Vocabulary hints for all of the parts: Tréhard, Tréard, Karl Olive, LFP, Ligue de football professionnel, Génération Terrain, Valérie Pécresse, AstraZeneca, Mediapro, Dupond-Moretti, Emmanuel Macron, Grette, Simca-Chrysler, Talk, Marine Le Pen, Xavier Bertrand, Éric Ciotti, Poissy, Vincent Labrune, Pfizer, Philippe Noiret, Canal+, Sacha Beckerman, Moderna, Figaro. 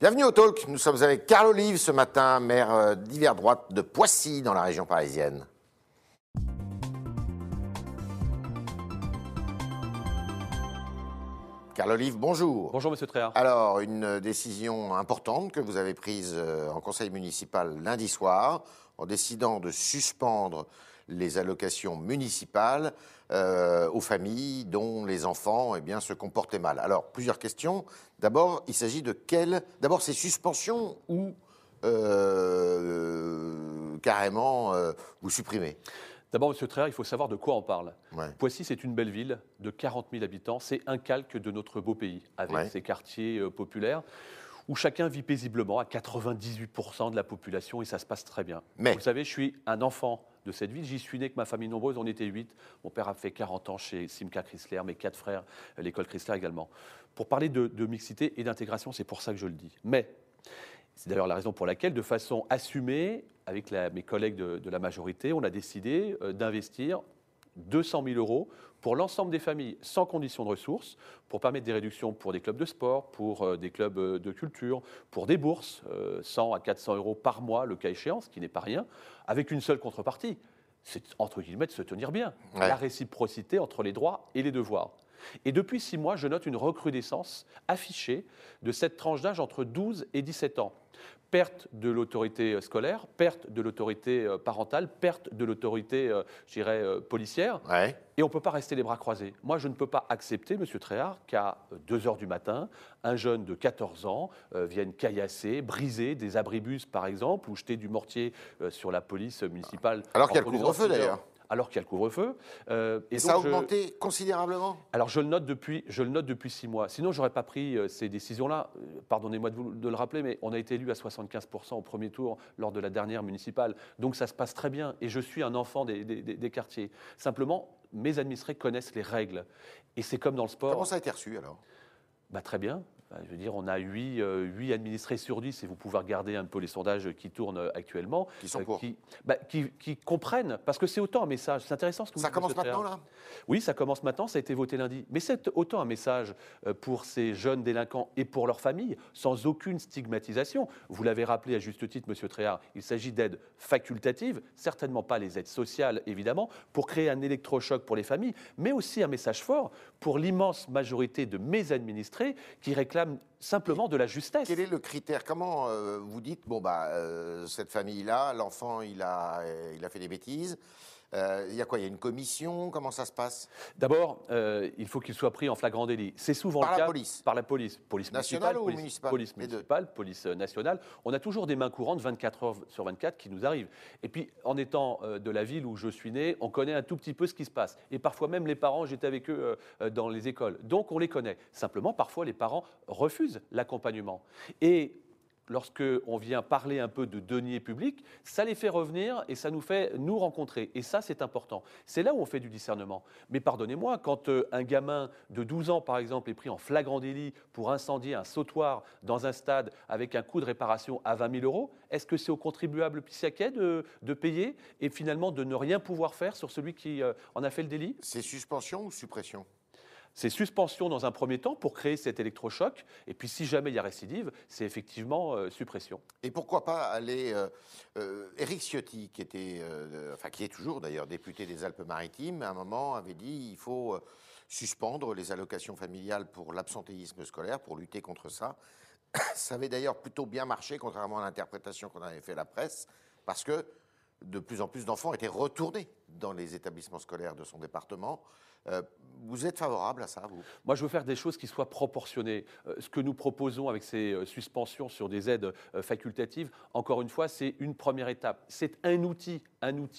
Bienvenue au Talk, nous sommes avec Karl Olive ce matin, maire d'hiver droite de Poissy dans la région parisienne. Karl Olive, bonjour. Bonjour Monsieur Tréard. Alors, une décision importante que vous avez prise en conseil municipal lundi soir en décidant de suspendre les allocations municipales aux familles dont les enfants se comportaient mal. Alors, plusieurs questions. D'abord, il s'agit de quelles... D'abord, ces suspensions ou carrément vous supprimez ? D'abord, M. Tréard, il faut savoir de quoi on parle. Ouais. Poissy, c'est une belle ville de 40 000 habitants. C'est un calque de notre beau pays, avec ses quartiers populaires, où chacun vit paisiblement à 98% de la population et ça se passe très bien. Mais... Vous savez, je suis un enfant de cette ville. J'y suis né avec ma famille nombreuse, on était 8. Mon père a fait 40 ans chez Simca-Chrysler, mes 4 frères, l'école Chrysler également. Pour parler de mixité et d'intégration, c'est pour ça que je le dis. Mais c'est d'ailleurs la raison pour laquelle, de façon assumée, avec mes collègues de la majorité, on a décidé d'investir 200 000 euros pour l'ensemble des familles, sans condition de ressources, pour permettre des réductions pour des clubs de sport, pour des clubs de culture, pour des bourses, 100 à 400 euros par mois, le cas échéant, ce qui n'est pas rien, avec une seule contrepartie, c'est entre guillemets de se tenir bien, la réciprocité entre les droits et les devoirs. Et depuis 6 mois, je note une recrudescence affichée de cette tranche d'âge entre 12 et 17 ans. Perte de l'autorité scolaire, perte de l'autorité parentale, perte de l'autorité, je dirais, policière. Ouais. Et on ne peut pas rester les bras croisés. Moi, je ne peux pas accepter, M. Tréard, qu'à 2 heures du matin, un jeune de 14 ans vienne caillasser, briser des abribus, par exemple, ou jeter du mortier sur la police municipale. Alors qu'il y a le couvre-feu, d'ailleurs. Alors qu'il y a le couvre-feu. Et ça donc, a augmenté considérablement ? Alors, je le note depuis 6 mois. Sinon, je n'aurais pas pris ces décisions-là. Pardonnez-moi de le rappeler, mais on a été élu à 75% au premier tour lors de la dernière municipale. Donc, ça se passe très bien. Et je suis un enfant des quartiers. Simplement, mes administrés connaissent les règles. Et c'est comme dans le sport. Comment ça a été reçu, alors ? Bah, très bien. Je veux dire, on a 8 administrés sur 10, et vous pouvez regarder un peu les sondages qui tournent actuellement. Qui sont pour. Qui comprennent, parce que c'est autant un message. C'est intéressant ce que vous dites. Ça commence maintenant, là ? Oui, ça commence maintenant, ça a été voté lundi. Mais c'est autant un message pour ces jeunes délinquants et pour leurs familles, sans aucune stigmatisation. Vous l'avez rappelé à juste titre, M. Tréard, il s'agit d'aides facultatives, certainement pas les aides sociales, évidemment, pour créer un électrochoc pour les familles, mais aussi un message fort pour l'immense majorité de mes administrés qui réclament simplement de la justesse. Quel est le critère ? Comment vous dites, cette famille-là, l'enfant, il a fait des bêtises. Il y a quoi ? Il y a une commission ? Comment ça se passe ? D'abord, il faut qu'il soit pris en flagrant délit. C'est souvent le cas. Par la police ? Par la police. Police nationale ou municipale ? Police municipale, police nationale. On a toujours des mains courantes 24 heures sur 24 qui nous arrivent. Et puis, en étant de la ville où je suis né, on connaît un tout petit peu ce qui se passe. Et parfois même, les parents, j'étais avec eux dans les écoles. Donc, on les connaît. Simplement, parfois, les parents refusent l'accompagnement. Et... lorsque on vient parler un peu de deniers publics, ça les fait revenir et ça nous fait nous rencontrer. Et ça, c'est important. C'est là où on fait du discernement. Mais pardonnez-moi, quand un gamin de 12 ans, par exemple, est pris en flagrant délit pour incendier un sautoir dans un stade avec un coût de réparation à 20 000 euros, est-ce que c'est au contribuable pissaquet de payer et finalement de ne rien pouvoir faire sur celui qui en a fait le délit ? C'est suspension ou suppression ? C'est suspension dans un premier temps pour créer cet électrochoc. Et puis, si jamais il y a récidive, c'est effectivement suppression. Et pourquoi pas aller… Éric Ciotti, qui est toujours d'ailleurs député des Alpes-Maritimes, à un moment avait dit il faut suspendre les allocations familiales pour l'absentéisme scolaire, pour lutter contre ça. Ça avait d'ailleurs plutôt bien marché, contrairement à l'interprétation qu'on avait fait à la presse, parce que de plus en plus d'enfants étaient retournés dans les établissements scolaires de son département. Vous êtes favorable à ça, vous ? Moi, je veux faire des choses qui soient proportionnées. Ce que nous proposons avec ces suspensions sur des aides facultatives, encore une fois, c'est une première étape. C'est un outil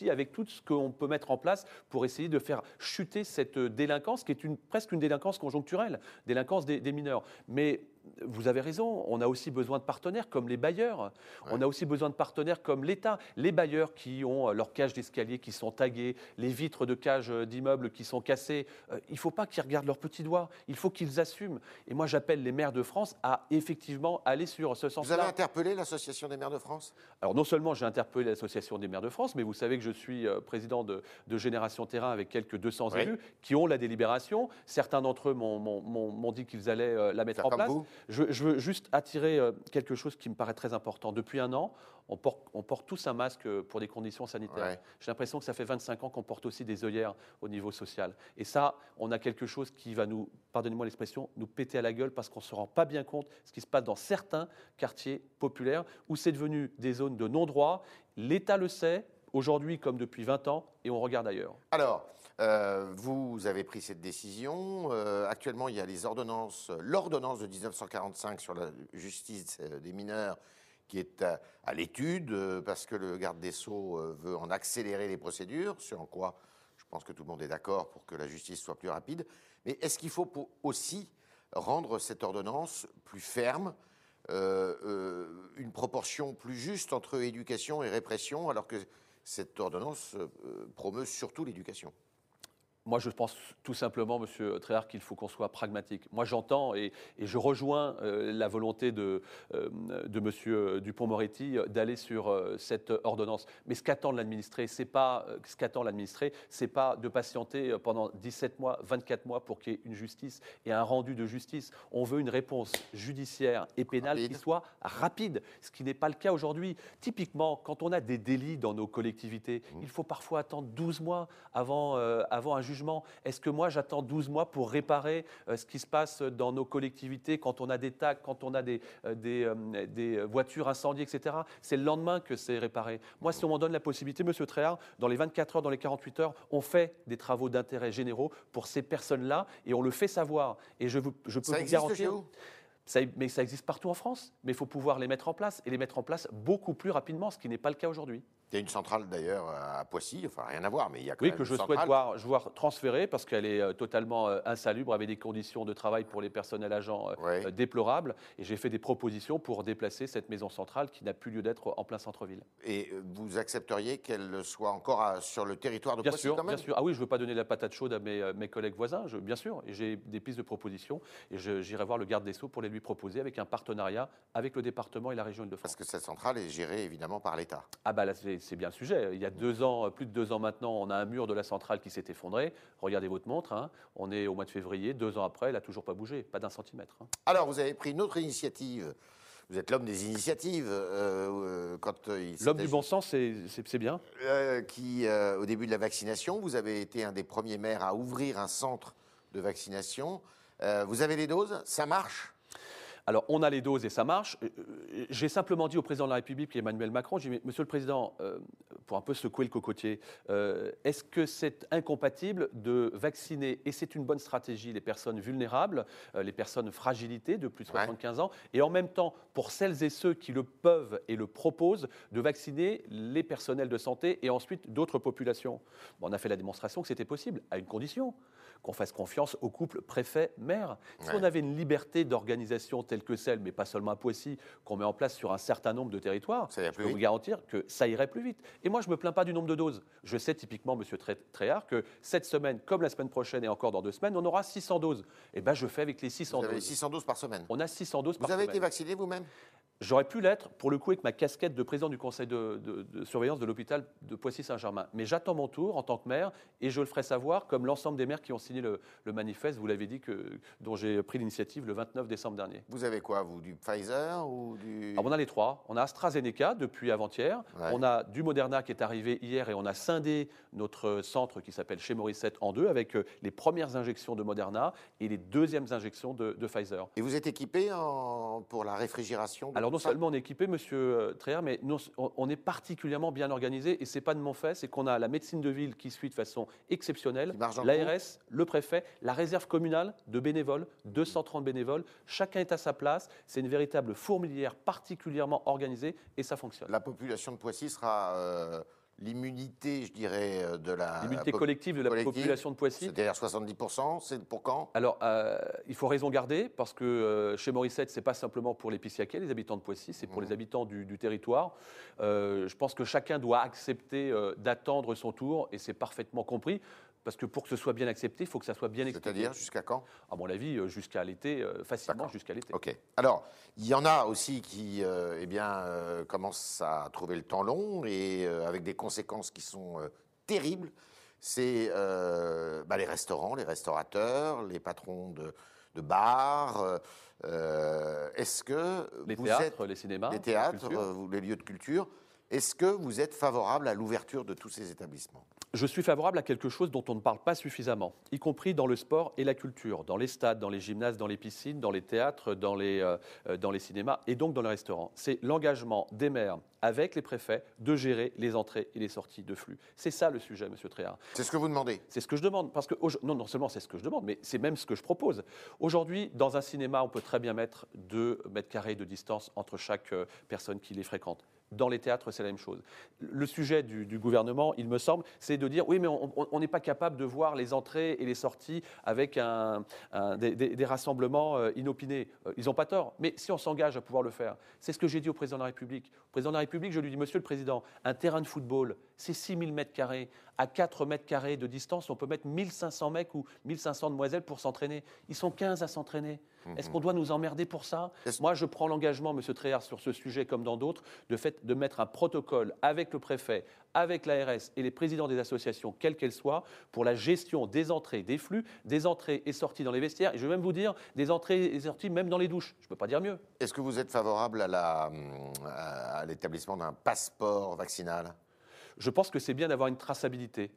avec tout ce qu'on peut mettre en place pour essayer de faire chuter cette délinquance, qui est presque une délinquance conjoncturelle, délinquance des mineurs. Mais vous avez raison, on a aussi besoin de partenaires comme les bailleurs. Ouais. On a aussi besoin de partenaires comme l'État. Les bailleurs qui ont leurs cages d'escalier qui sont taguées, les vitres de cages d'immeubles qui sont cassées. Il ne faut pas qu'ils regardent leurs petits doigts. Il faut qu'ils assument. Et moi, j'appelle les maires de France à effectivement aller sur ce sens-là. Vous avez interpellé l'Association des maires de France ? Alors, non seulement j'ai interpellé l'Association des maires de France, mais vous savez que je suis président de Génération Terrain avec quelques 200 élus qui ont la délibération. Certains d'entre eux m'ont dit qu'ils allaient la mettre en place. Vous ? je veux juste attirer quelque chose qui me paraît très important. Depuis un an, on porte tous un masque pour des conditions sanitaires. Ouais. J'ai l'impression que ça fait 25 ans qu'on porte aussi des œillères au niveau social. Et ça, on a quelque chose qui va nous, pardonnez-moi l'expression, nous péter à la gueule parce qu'on ne se rend pas bien compte de ce qui se passe dans certains quartiers populaires où c'est devenu des zones de non-droit. L'État le sait, aujourd'hui comme depuis 20 ans, et on regarde ailleurs. Alors, vous avez pris cette décision. Actuellement, il y a les ordonnances, l'ordonnance de 1945 sur la justice des mineurs qui est à l'étude parce que le garde des Sceaux veut en accélérer les procédures, ce en quoi je pense que tout le monde est d'accord pour que la justice soit plus rapide. Mais est-ce qu'il faut aussi rendre cette ordonnance plus ferme, une proportion plus juste entre éducation et répression, alors que cette ordonnance promeut surtout l'éducation ? Moi, je pense tout simplement, M. Tréhard, qu'il faut qu'on soit pragmatique. Moi, j'entends et je rejoins la volonté de M. Dupond-Moretti d'aller sur cette ordonnance. Mais ce qu'attend l'administré, ce n'est pas de patienter pendant 17 mois, 24 mois pour qu'il y ait une justice et un rendu de justice. On veut une réponse judiciaire et pénale qui soit rapide, ce qui n'est pas le cas aujourd'hui. Typiquement, quand on a des délits dans nos collectivités, il faut parfois attendre 12 mois avant un jugement. Est-ce que moi, j'attends 12 mois pour réparer ce qui se passe dans nos collectivités quand on a des tags, quand on a des voitures incendiées, etc. C'est le lendemain que c'est réparé. Moi, si on m'en donne la possibilité, M. Tréhard, dans les 24 heures, dans les 48 heures, on fait des travaux d'intérêt généraux pour ces personnes-là et on le fait savoir. Et je peux vous garantir… Mais ça existe partout en France, mais il faut pouvoir les mettre en place et les mettre en place beaucoup plus rapidement, ce qui n'est pas le cas aujourd'hui. Il y a une centrale d'ailleurs à Poissy, enfin rien à voir, mais il y a quand même une centrale. Oui, que je souhaite voir transférer parce qu'elle est totalement insalubre avec des conditions de travail pour les personnels agents déplorables. Et j'ai fait des propositions pour déplacer cette maison centrale qui n'a plus lieu d'être en plein centre-ville. Et vous accepteriez qu'elle soit encore sur le territoire de Poissy quand même ? Bien sûr. Ah oui, je ne veux pas donner la patate chaude à mes collègues voisins, bien sûr. Et j'ai des pistes de propositions et j'irai voir le garde des Sceaux pour les lui proposer avec un partenariat avec le département et la région Île-de-France. Parce que cette centrale est gérée évidemment par l'État. Ah bah là, c'est bien le sujet. Il y a plus de deux ans maintenant, on a un mur de la centrale qui s'est effondré. Regardez votre montre, hein. On est au mois de février, 2 ans après, elle n'a toujours pas bougé, pas d'un centimètre. Hein. Alors, vous avez pris une autre initiative. Vous êtes l'homme des initiatives. L'homme du bon sens, c'est bien. Au début de la vaccination, vous avez été un des premiers maires à ouvrir un centre de vaccination. Vous avez les doses, ça marche ? Alors, on a les doses et ça marche. J'ai simplement dit au président de la République, Emmanuel Macron, j'ai dit, monsieur le président, pour un peu secouer le cocotier, est-ce que c'est incompatible de vacciner, et c'est une bonne stratégie, les personnes vulnérables, les personnes fragilisées de plus de 75 ans, et en même temps, pour celles et ceux qui le peuvent et le proposent, de vacciner les personnels de santé et ensuite d'autres populations. Bon, on a fait la démonstration que c'était possible, à une condition, qu'on fasse confiance au couple préfet-maire. Si on avait une liberté d'organisation telle que celle, mais pas seulement à Poissy, qu'on met en place sur un certain nombre de territoires, je peux vous garantir que ça irait plus vite. Et moi, je ne me plains pas du nombre de doses. Je sais typiquement, M. Tréhard, que cette semaine, comme la semaine prochaine et encore dans 2 semaines, on aura 600 doses. Eh bien, je fais avec les 600 doses. Vous avez 600 doses par semaine. On a 600 doses par semaine. Vous avez été vacciné vous-même ? J'aurais pu l'être, pour le coup, avec ma casquette de président du conseil de surveillance de l'hôpital de Poissy-Saint-Germain. Mais j'attends mon tour en tant que maire et je le ferai savoir, comme l'ensemble des maires qui ont signé le manifeste, vous l'avez dit, dont j'ai pris l'initiative le 29 décembre dernier. Vous avez quoi, vous, du Pfizer ou du… Alors, on a les trois. On a AstraZeneca depuis avant-hier. Ouais. On a du Moderna qui est arrivé hier et on a scindé notre centre qui s'appelle chez Morissette en 2 avec les premières injections de Moderna et les deuxièmes injections de Pfizer. Et vous êtes équipé pour la réfrigération de… Alors, non seulement on est équipé, M. Tréhard, mais on est particulièrement bien organisé. Et ce n'est pas de mon fait, c'est qu'on a la médecine de ville qui suit de façon exceptionnelle, l'ARS, le préfet, la réserve communale de bénévoles, 230 bénévoles. Chacun est à sa place. C'est une véritable fourmilière particulièrement organisée et ça fonctionne. La population de Poissy sera… L'immunité, je dirais, de la… L'immunité collective de la population de Poissy. C'est-à-dire 70%, c'est pour quand ? Alors, il faut raison garder, parce que chez Morissette, ce n'est pas simplement pour les Pissiaquais, les habitants de Poissy, c'est pour les habitants du territoire. Je pense que chacun doit accepter d'attendre son tour, et c'est parfaitement compris. Parce que pour que ce soit bien accepté, il faut que ça soit bien expliqué. C'est-à-dire jusqu'à quand ? À mon avis, jusqu'à l'été, facilement jusqu'à l'été. Ok. Alors, il y en a aussi qui commencent à trouver le temps long et avec des conséquences qui sont terribles. C'est les restaurants, les restaurateurs, les patrons de bars, Est-ce que les vous théâtres, êtes, les cinémas, les théâtres, les lieux de culture, est-ce que vous êtes favorable à l'ouverture de tous ces établissements ? Je suis favorable à quelque chose dont on ne parle pas suffisamment, y compris dans le sport et la culture, dans les stades, dans les gymnases, dans les piscines, dans les théâtres, dans les cinémas et donc dans les restaurants. C'est l'engagement des maires avec les préfets de gérer les entrées et les sorties de flux. C'est ça le sujet, Monsieur Tréhard. C'est ce que vous demandez ? C'est ce que je demande, parce que non seulement c'est ce que je demande, mais c'est même ce que je propose. Aujourd'hui, dans un cinéma, on peut très bien mettre 2 mètres carrés de distance entre chaque personne qui les fréquente. Dans les théâtres, c'est la même chose. Le sujet du gouvernement, il me semble, c'est de dire, oui, mais on n'est pas capable de voir les entrées et les sorties avec des rassemblements inopinés. Ils n'ont pas tort, mais si on s'engage à pouvoir le faire. C'est ce que j'ai dit au Président de la République. Au Président de la République, je lui ai dit, Monsieur le Président, un terrain de football, c'est 6000 mètres carrés. À 4 mètres carrés de distance, on peut mettre 1500 mecs ou 1500 demoiselles pour s'entraîner. Ils sont 15 à s'entraîner. Est-ce qu'on doit nous emmerder pour ça ? Moi, je prends l'engagement, M. Tréhard, sur ce sujet comme dans d'autres, de mettre un protocole avec le préfet, avec l'ARS et les présidents des associations, quelles qu'elles soient, pour la gestion des entrées, des flux, des entrées et sorties dans les vestiaires. Et je vais même vous dire, des entrées et sorties même dans les douches. Je ne peux pas dire mieux. Est-ce que vous êtes favorable à l'établissement d'un passeport vaccinal ? Je pense que c'est bien d'avoir une traçabilité.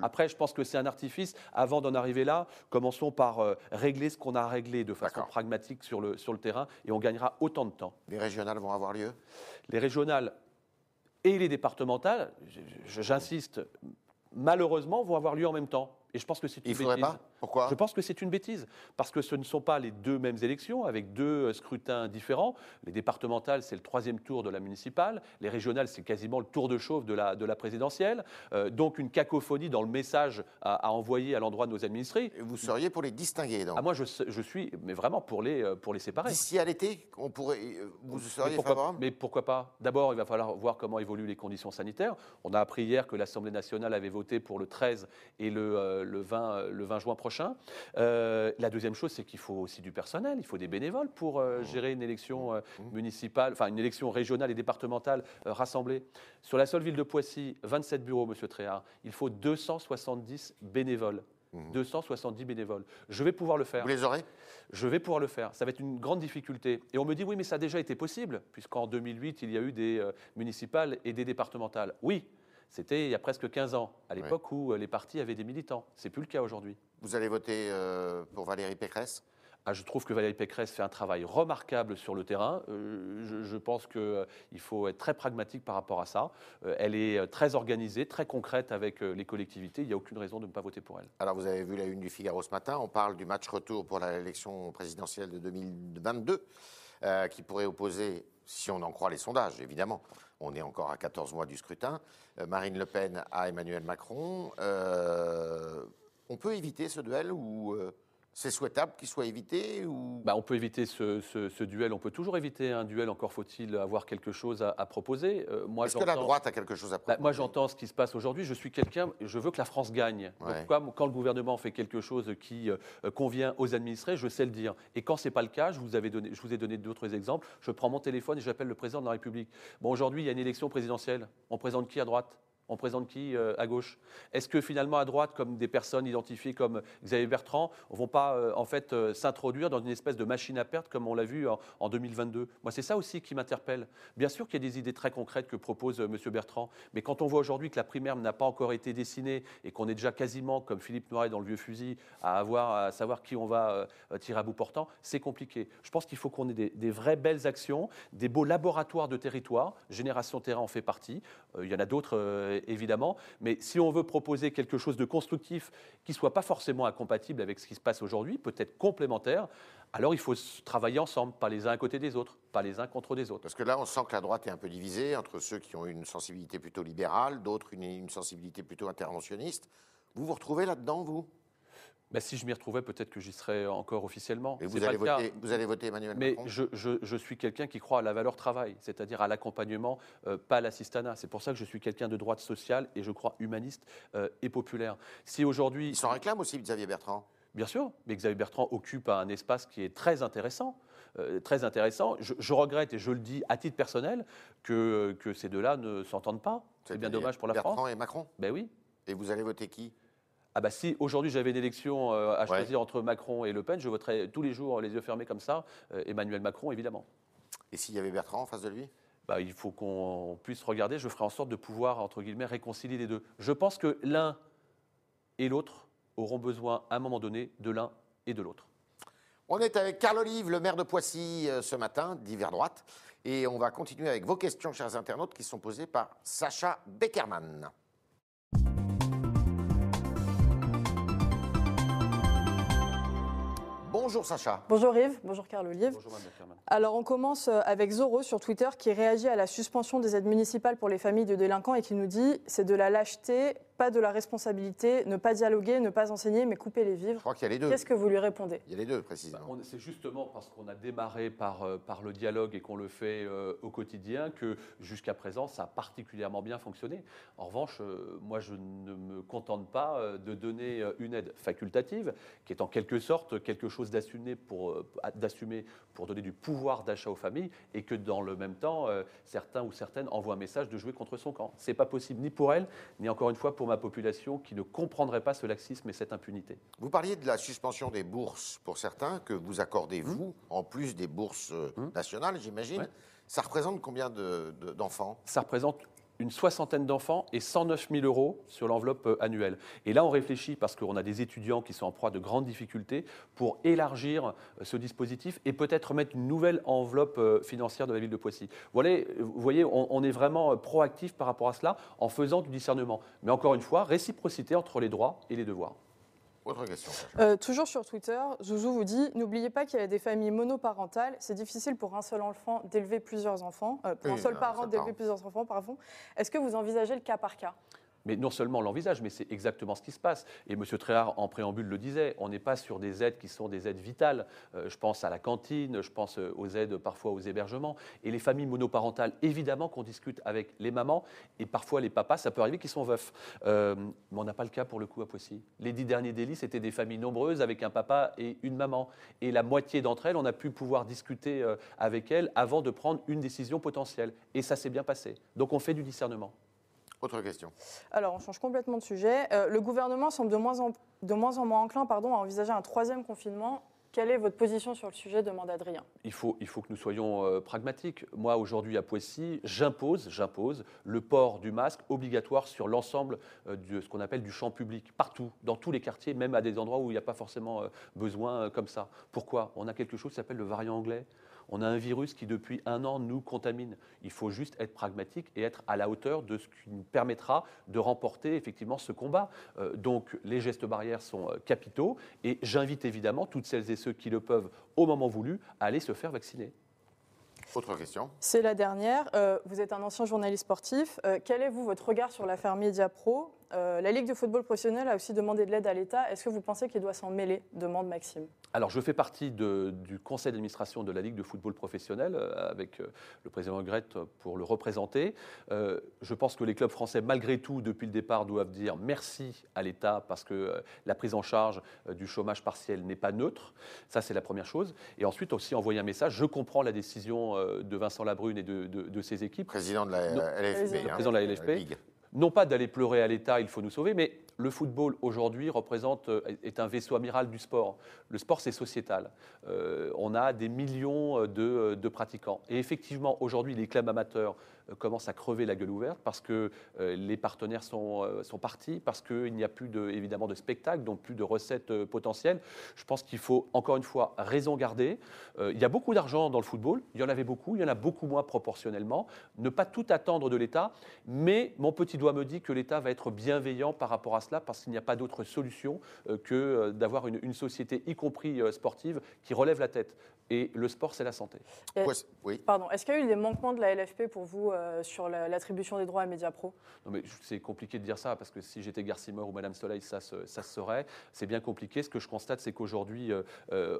Après, je pense que c'est un artifice. Avant d'en arriver là, commençons par régler ce qu'on a à régler de façon pragmatique sur le terrain et on gagnera autant de temps. Les régionales vont avoir lieu ? Les régionales et les départementales, j'insiste, malheureusement, vont avoir lieu en même temps. Et je pense que c'est une bêtise. Pas. Pourquoi ? Je pense que c'est une bêtise. Parce que ce ne sont pas les 2 mêmes élections, avec 2 scrutins différents. Les départementales, c'est le 3e tour de la municipale. Les régionales, c'est quasiment le tour de chauffe de la présidentielle. Donc une cacophonie dans le message à envoyer à l'endroit de nos administrés. Et vous seriez pour les distinguer, donc ? Ah, moi, je suis mais vraiment pour les séparer. D'ici à l'été, vous seriez favorable ? Mais pourquoi pas ? D'abord, il va falloir voir comment évoluent les conditions sanitaires. On a appris hier que l'Assemblée nationale avait voté pour le 13 et le 20 juin prochain. La deuxième chose, c'est qu'il faut aussi du personnel, il faut des bénévoles pour gérer une élection municipale, enfin une élection régionale et départementale rassemblée. Sur la seule ville de Poissy, 27 bureaux, Monsieur Tréhard, il faut 270 bénévoles. 270 bénévoles. Je vais pouvoir le faire. Vous les aurez ? Je vais pouvoir le faire. Ça va être une grande difficulté. Et on me dit, oui, mais ça a déjà été possible, puisqu'en 2008, il y a eu des municipales et des départementales. Oui. C'était il y a presque 15 ans, à l'époque où les partis avaient des militants. Ce n'est plus le cas aujourd'hui. Vous allez voter pour Valérie Pécresse ? Ah, je trouve que Valérie Pécresse fait un travail remarquable sur le terrain. Je pense qu'il faut être très pragmatique par rapport à ça. Elle est très organisée, très concrète avec les collectivités. Il n'y a aucune raison de ne pas voter pour elle. Alors, vous avez vu la une du Figaro ce matin. On parle du match retour pour l'élection présidentielle de 2022 qui pourrait opposer, si on en croit les sondages, évidemment, on est encore à 14 mois du scrutin, Marine Le Pen à Emmanuel Macron. On peut éviter ce duel ou c'est souhaitable qu'il soit évité ou... On peut éviter ce duel. On peut toujours éviter un duel. Encore faut-il avoir quelque chose à proposer. Est-ce que la droite a quelque chose à proposer ? Moi, j'entends ce qui se passe aujourd'hui. Je suis quelqu'un, je veux que la France gagne. Ouais. Donc, quand le gouvernement fait quelque chose qui convient aux administrés, je sais le dire. Et quand ce n'est pas le cas, je vous ai donné d'autres exemples. Je prends mon téléphone et j'appelle le président de la République. Bon, aujourd'hui, il y a une élection présidentielle. On présente qui à droite ? On présente qui à gauche ? Est-ce que finalement à droite, comme des personnes identifiées comme Xavier Bertrand, ne vont pas s'introduire dans une espèce de machine à perte comme on l'a vu en 2022 ? Moi, c'est ça aussi qui m'interpelle. Bien sûr qu'il y a des idées très concrètes que propose M. Bertrand, mais quand on voit aujourd'hui que la primaire n'a pas encore été dessinée et qu'on est déjà quasiment, comme Philippe Noiret dans Le Vieux Fusil, à savoir qui on va tirer à bout portant, c'est compliqué. Je pense qu'il faut qu'on ait des vraies belles actions, des beaux laboratoires de territoire. Génération Terrain en fait partie. Il y en a d'autres... évidemment, mais si on veut proposer quelque chose de constructif qui ne soit pas forcément incompatible avec ce qui se passe aujourd'hui, peut-être complémentaire, alors il faut travailler ensemble, pas les uns à côté des autres, pas les uns contre les autres. Parce que là, on sent que la droite est un peu divisée entre ceux qui ont une sensibilité plutôt libérale, d'autres une sensibilité plutôt interventionniste. Vous vous retrouvez là-dedans, vous ? Si je m'y retrouvais, peut-être que j'y serais encore officiellement. Et vous allez voter Emmanuel Macron ? Mais je suis quelqu'un qui croit à la valeur travail, c'est-à-dire à l'accompagnement, pas à l'assistanat. C'est pour ça que je suis quelqu'un de droite sociale et je crois humaniste et populaire. Si aujourd'hui... Il s'en réclame aussi, Xavier Bertrand ? Bien sûr, mais Xavier Bertrand occupe un espace qui est très intéressant. Je regrette, et je le dis à titre personnel, que ces deux-là ne s'entendent pas. C'est bien dommage pour la France. Bertrand et Macron ? Ben oui. Et vous allez voter qui ? ah bah si aujourd'hui j'avais une élection à choisir entre Macron et Le Pen, je voterais tous les jours les yeux fermés comme ça, Emmanuel Macron évidemment. Et s'il y avait Bertrand en face de lui ? Bah, il faut qu'on puisse regarder, je ferai en sorte de pouvoir, entre guillemets, réconcilier les deux. Je pense que l'un et l'autre auront besoin, à un moment donné, de l'un et de l'autre. On est avec Karl Olive, le maire de Poissy, ce matin, d'hiver droite. Et on va continuer avec vos questions, chers internautes, qui sont posées par Sacha Beckerman. Bonjour Sacha. Bonjour Yves, bonjour Karl Olive. Bonjour Mme Beckerman. Alors on commence avec Zoro sur Twitter qui réagit à la suspension des aides municipales pour les familles de délinquants et qui nous dit « c'est de la lâcheté, pas de la responsabilité, ne pas dialoguer, ne pas enseigner, mais couper les vivres ». Je crois qu'il y a les deux. Qu'est-ce que vous lui répondez ? Il y a les deux précisément. Bah, c'est justement parce qu'on a démarré par le dialogue et qu'on le fait au quotidien que jusqu'à présent ça a particulièrement bien fonctionné. En revanche, moi je ne me contente pas de donner une aide facultative qui est en quelque sorte quelque chose d'assumer pour donner du pouvoir d'achat aux familles et que dans le même temps, certains ou certaines envoient un message de jouer contre son camp. Ce n'est pas possible ni pour elles, ni encore une fois pour ma population qui ne comprendrait pas ce laxisme et cette impunité. Vous parliez de la suspension des bourses pour certains que vous accordez, vous, en plus des bourses nationales, j'imagine. Ouais. Ça représente combien d'enfants ? Ça représente une soixantaine d'enfants et 109 000 € sur l'enveloppe annuelle. Et là, on réfléchit, parce qu'on a des étudiants qui sont en proie de grandes difficultés, pour élargir ce dispositif et peut-être mettre une nouvelle enveloppe financière de la ville de Poissy. Vous voyez, on est vraiment proactif par rapport à cela, en faisant du discernement. Mais encore une fois, réciprocité entre les droits et les devoirs. Autre question. Toujours sur Twitter, Zouzou vous dit « N'oubliez pas qu'il y a des familles monoparentales. C'est difficile pour un seul enfant d'élever plusieurs enfants. Pour un seul parent d'élever plusieurs enfants. Est-ce que vous envisagez le cas par cas ? » Mais non seulement on l'envisage, mais c'est exactement ce qui se passe. Et M. Tréhard, en préambule, le disait, on n'est pas sur des aides qui sont des aides vitales. Je pense à la cantine, je pense aux aides parfois aux hébergements. Et les familles monoparentales, évidemment qu'on discute avec les mamans et parfois les papas, ça peut arriver qu'ils sont veufs. Mais on n'a pas le cas pour le coup à Poissy. Les 10 derniers délits, c'était des familles nombreuses avec un papa et une maman. Et la moitié d'entre elles, on a pu pouvoir discuter avec elles avant de prendre une décision potentielle. Et ça s'est bien passé. Donc on fait du discernement. Autre question. Alors, on change complètement de sujet. Le gouvernement semble de moins en moins enclin, à envisager un 3e confinement. Quelle est votre position sur le sujet, demande Adrien. Il faut que nous soyons pragmatiques. Moi, aujourd'hui, à Poissy, j'impose le port du masque obligatoire sur l'ensemble de ce qu'on appelle du champ public, partout, dans tous les quartiers, même à des endroits où il n'y a pas forcément besoin comme ça. Pourquoi ? On a quelque chose qui s'appelle le variant anglais. On a un virus qui, depuis 1 an, nous contamine. Il faut juste être pragmatique et être à la hauteur de ce qui nous permettra de remporter, effectivement, ce combat. Donc, les gestes barrières sont capitaux. Et j'invite, évidemment, toutes celles et ceux qui le peuvent, au moment voulu, à aller se faire vacciner. Autre question. C'est la dernière. Vous êtes un ancien journaliste sportif. Quel est, vous, votre regard sur l'affaire Mediapro ? La Ligue de football professionnel a aussi demandé de l'aide à l'État. Est-ce que vous pensez qu'il doit s'en mêler ? Demande Maxime. Alors, je fais partie du conseil d'administration de la Ligue de football professionnel, avec le président Grette pour le représenter. Je pense que les clubs français, malgré tout, depuis le départ, doivent dire merci à l'État, parce que la prise en charge du chômage partiel n'est pas neutre. Ça, c'est la première chose. Et ensuite, aussi envoyer un message. Je comprends la décision de Vincent Labrune et de ses équipes. Président de la LFP. Président de la LFP. Ligue. Non pas d'aller pleurer à l'État, il faut nous sauver, mais le football aujourd'hui est un vaisseau amiral du sport. Le sport, c'est sociétal. On a des millions de pratiquants. Et effectivement, aujourd'hui, les clubs amateurs commencent à crever la gueule ouverte parce que les partenaires sont partis, parce qu'il n'y a plus évidemment de spectacle, donc plus de recettes potentielles. Je pense qu'il faut, encore une fois, raison garder. Il y a beaucoup d'argent dans le football. Il y en avait beaucoup. Il y en a beaucoup moins proportionnellement. Ne pas tout attendre de l'État. Mais mon petit doigt me dit que l'État va être bienveillant par rapport à cela parce qu'il n'y a pas d'autre solution que d'avoir une société, y compris sportive, qui relève la tête. Et le sport, c'est la santé. Oui. Pardon. Est-ce qu'il y a eu des manquements de la LFP pour vous sur l'attribution des droits à Mediapro ? Non, mais c'est compliqué de dire ça parce que si j'étais Garcimer ou Madame Soleil, ça se saurait. C'est bien compliqué. Ce que je constate, c'est qu'aujourd'hui,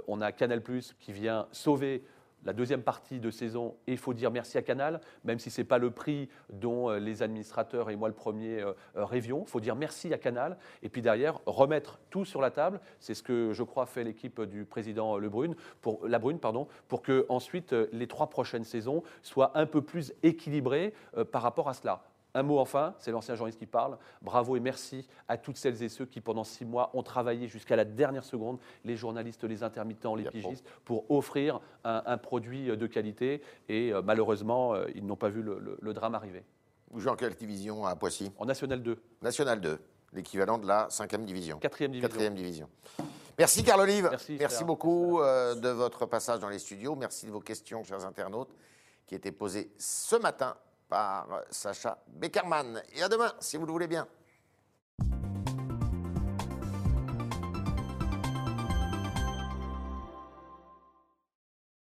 on a Canal+ qui vient sauver la 2e partie de saison, et il faut dire merci à Canal, même si ce n'est pas le prix dont les administrateurs et moi le premier rêvions. Il faut dire merci à Canal, et puis derrière, remettre tout sur la table. C'est ce que, je crois, fait l'équipe du président Labrune, pour que ensuite les 3 prochaines saisons soient un peu plus équilibrées par rapport à cela. Un mot enfin, c'est l'ancien journaliste qui parle. Bravo et merci à toutes celles et ceux qui, pendant 6 mois, ont travaillé jusqu'à la dernière seconde, les journalistes, les intermittents, les pigistes, pour offrir un produit de qualité. Et malheureusement, ils n'ont pas vu le drame arriver. Vous jouez en quelle division à Poissy? En National 2. National 2, l'équivalent de la 5e division. 4e division. 4e division. Merci Karl Olive. Merci beaucoup de votre passage dans les studios. Merci de vos questions, chers internautes, qui étaient posées ce matin par Sacha Beckerman. Et à demain, si vous le voulez bien.